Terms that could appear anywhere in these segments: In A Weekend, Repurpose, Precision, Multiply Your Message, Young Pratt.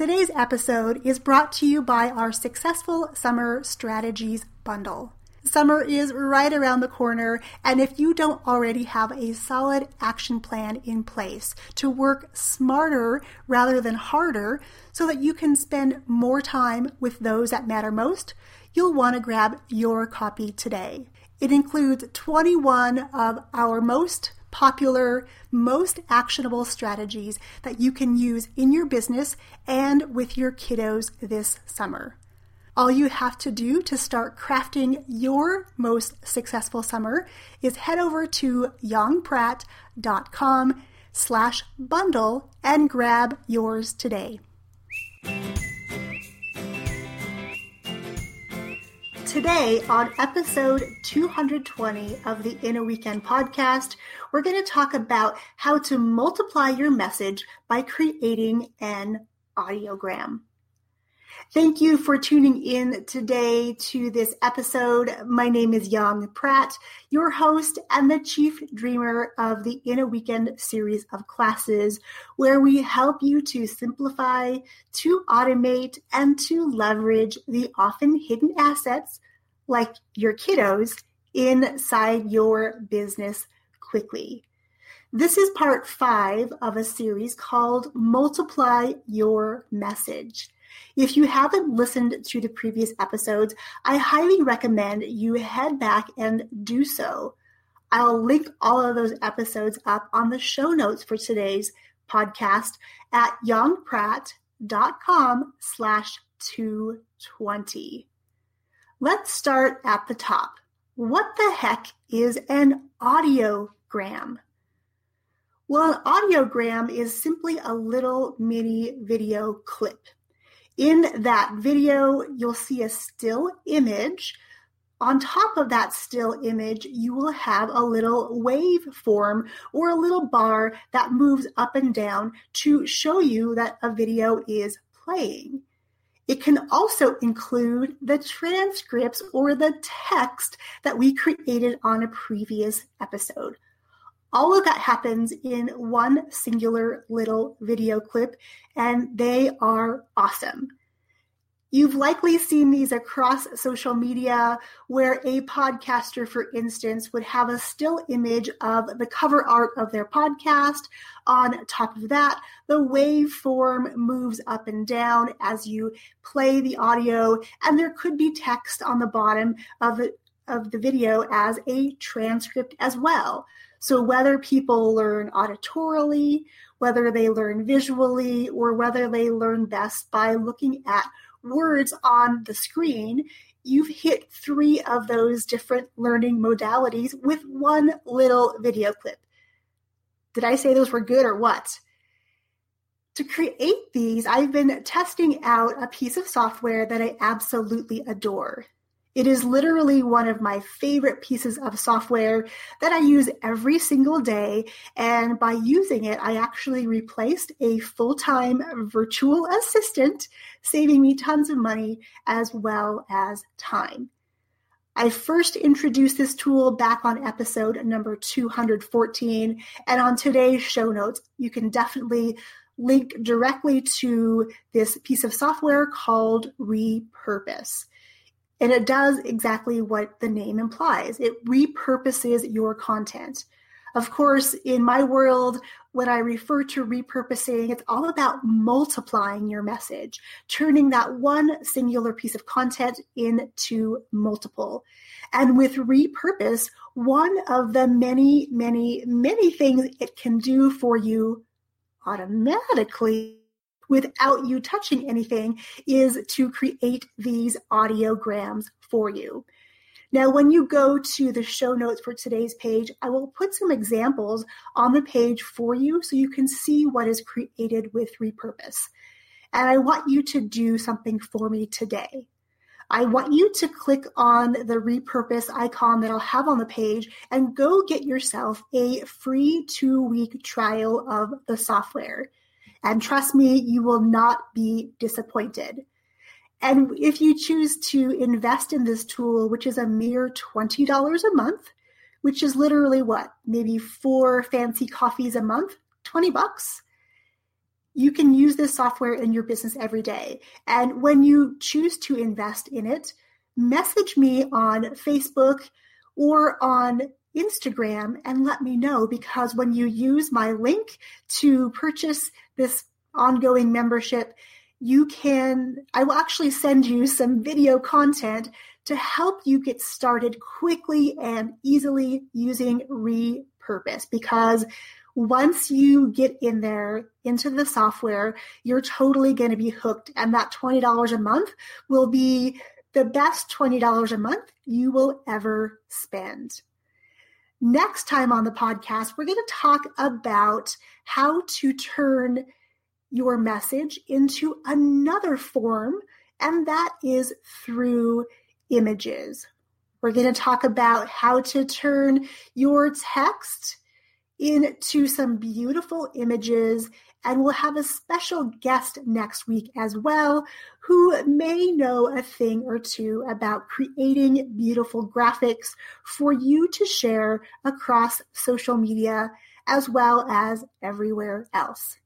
Today's episode is brought to you by our Successful Summer Strategies Bundle. Summer is right around the corner, and if you don't already have a solid action plan in place to work smarter rather than harder so that you can spend more time with those that matter most, you'll want to grab your copy today. It includes 21 of our most popular, most actionable strategies that you can use in your business and with your kiddos this summer. All you have to do to start crafting your most successful summer is head over to youngpratt.com/bundle and grab yours today. Today on episode 220 of the In A Weekend podcast, we're going to talk about how to multiply your message by creating an audiogram. Thank you for tuning in today to this episode. My name is Young Pratt, your host and the chief dreamer of the In a Weekend series of classes, where we help you to simplify, to automate, and to leverage the often hidden assets like your kiddos inside your business quickly. This is part 5 of a series called Multiply Your Message. If you haven't listened to the previous episodes, I highly recommend you head back and do so. I'll link all of those episodes up on the show notes for today's podcast at youngpratt.com/220. Let's start at the top. What the heck is an audiogram? Well, an audiogram is simply a little mini video clip. In that video, you'll see a still image. On top of that still image, you will have a little waveform or a little bar that moves up and down to show you that a video is playing. It can also include the transcripts or the text that we created on a previous episode. All of that happens in one singular little video clip, and they are awesome. You've likely seen these across social media where a podcaster, for instance, would have a still image of the cover art of their podcast. On top of that, the waveform moves up and down as you play the audio, and there could be text on the bottom of the video as a transcript as well. So whether people learn auditorily, whether they learn visually, or whether they learn best by looking at words on the screen, you've hit 3 of those different learning modalities with one little video clip. Did I say those were good or what? To create these, I've been testing out a piece of software that I absolutely adore. It is literally one of my favorite pieces of software that I use every single day, and by using it, I actually replaced a full-time virtual assistant, saving me tons of money as well as time. I first introduced this tool back on episode number 214, and on today's show notes, you can definitely link directly to this piece of software called Repurpose. And it does exactly what the name implies. It repurposes your content. Of course, in my world, when I refer to repurposing, it's all about multiplying your message, turning that one singular piece of content into multiple. And with repurpose, one of the many, many, many things it can do for you automatically without you touching anything, is to create these audiograms for you. Now, when you go to the show notes for today's page, I will put some examples on the page for you so you can see what is created with Repurpose. And I want you to do something for me today. I want you to click on the Repurpose icon that I'll have on the page and go get yourself a free 2-week trial of the software. And trust me, you will not be disappointed. And if you choose to invest in this tool, which is a mere $20 a month, which is literally what, maybe 4 fancy coffees a month, $20, You can use this software in your business every day. And when you choose to invest in it, message me on Facebook or on Instagram and let me know, because when you use my link to purchase this ongoing membership, I will actually send you some video content to help you get started quickly and easily using Repurpose, because once you get in there, into the software, you're totally going to be hooked. And that $20 a month will be the best $20 a month you will ever spend. Next time on the podcast, we're going to talk about how to turn your message into another form, and that is through images. We're going to talk about how to turn your text into some beautiful images, and we'll have a special guest next week as well, who may know a thing or two about creating beautiful graphics for you to share across social media as well as everywhere else.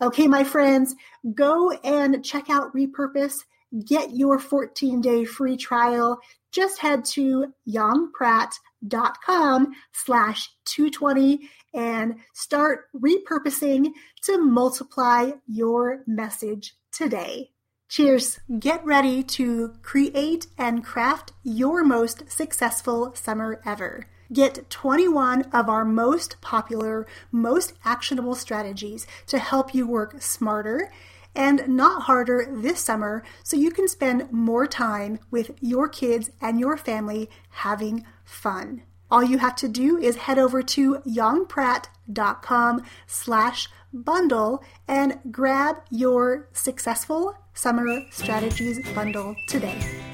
Okay, my friends, go and check out Repurpose. Get your 14-day free trial. Just head to youngpratt.com/220 and start repurposing to multiply your message today. Cheers. Get ready to create and craft your most successful summer ever. Get 21 of our most popular, most actionable strategies to help you work smarter and not harder this summer, so you can spend more time with your kids and your family having fun. All you have to do is head over to youngpratt.com/bundle and grab your Successful Summer Strategies bundle today.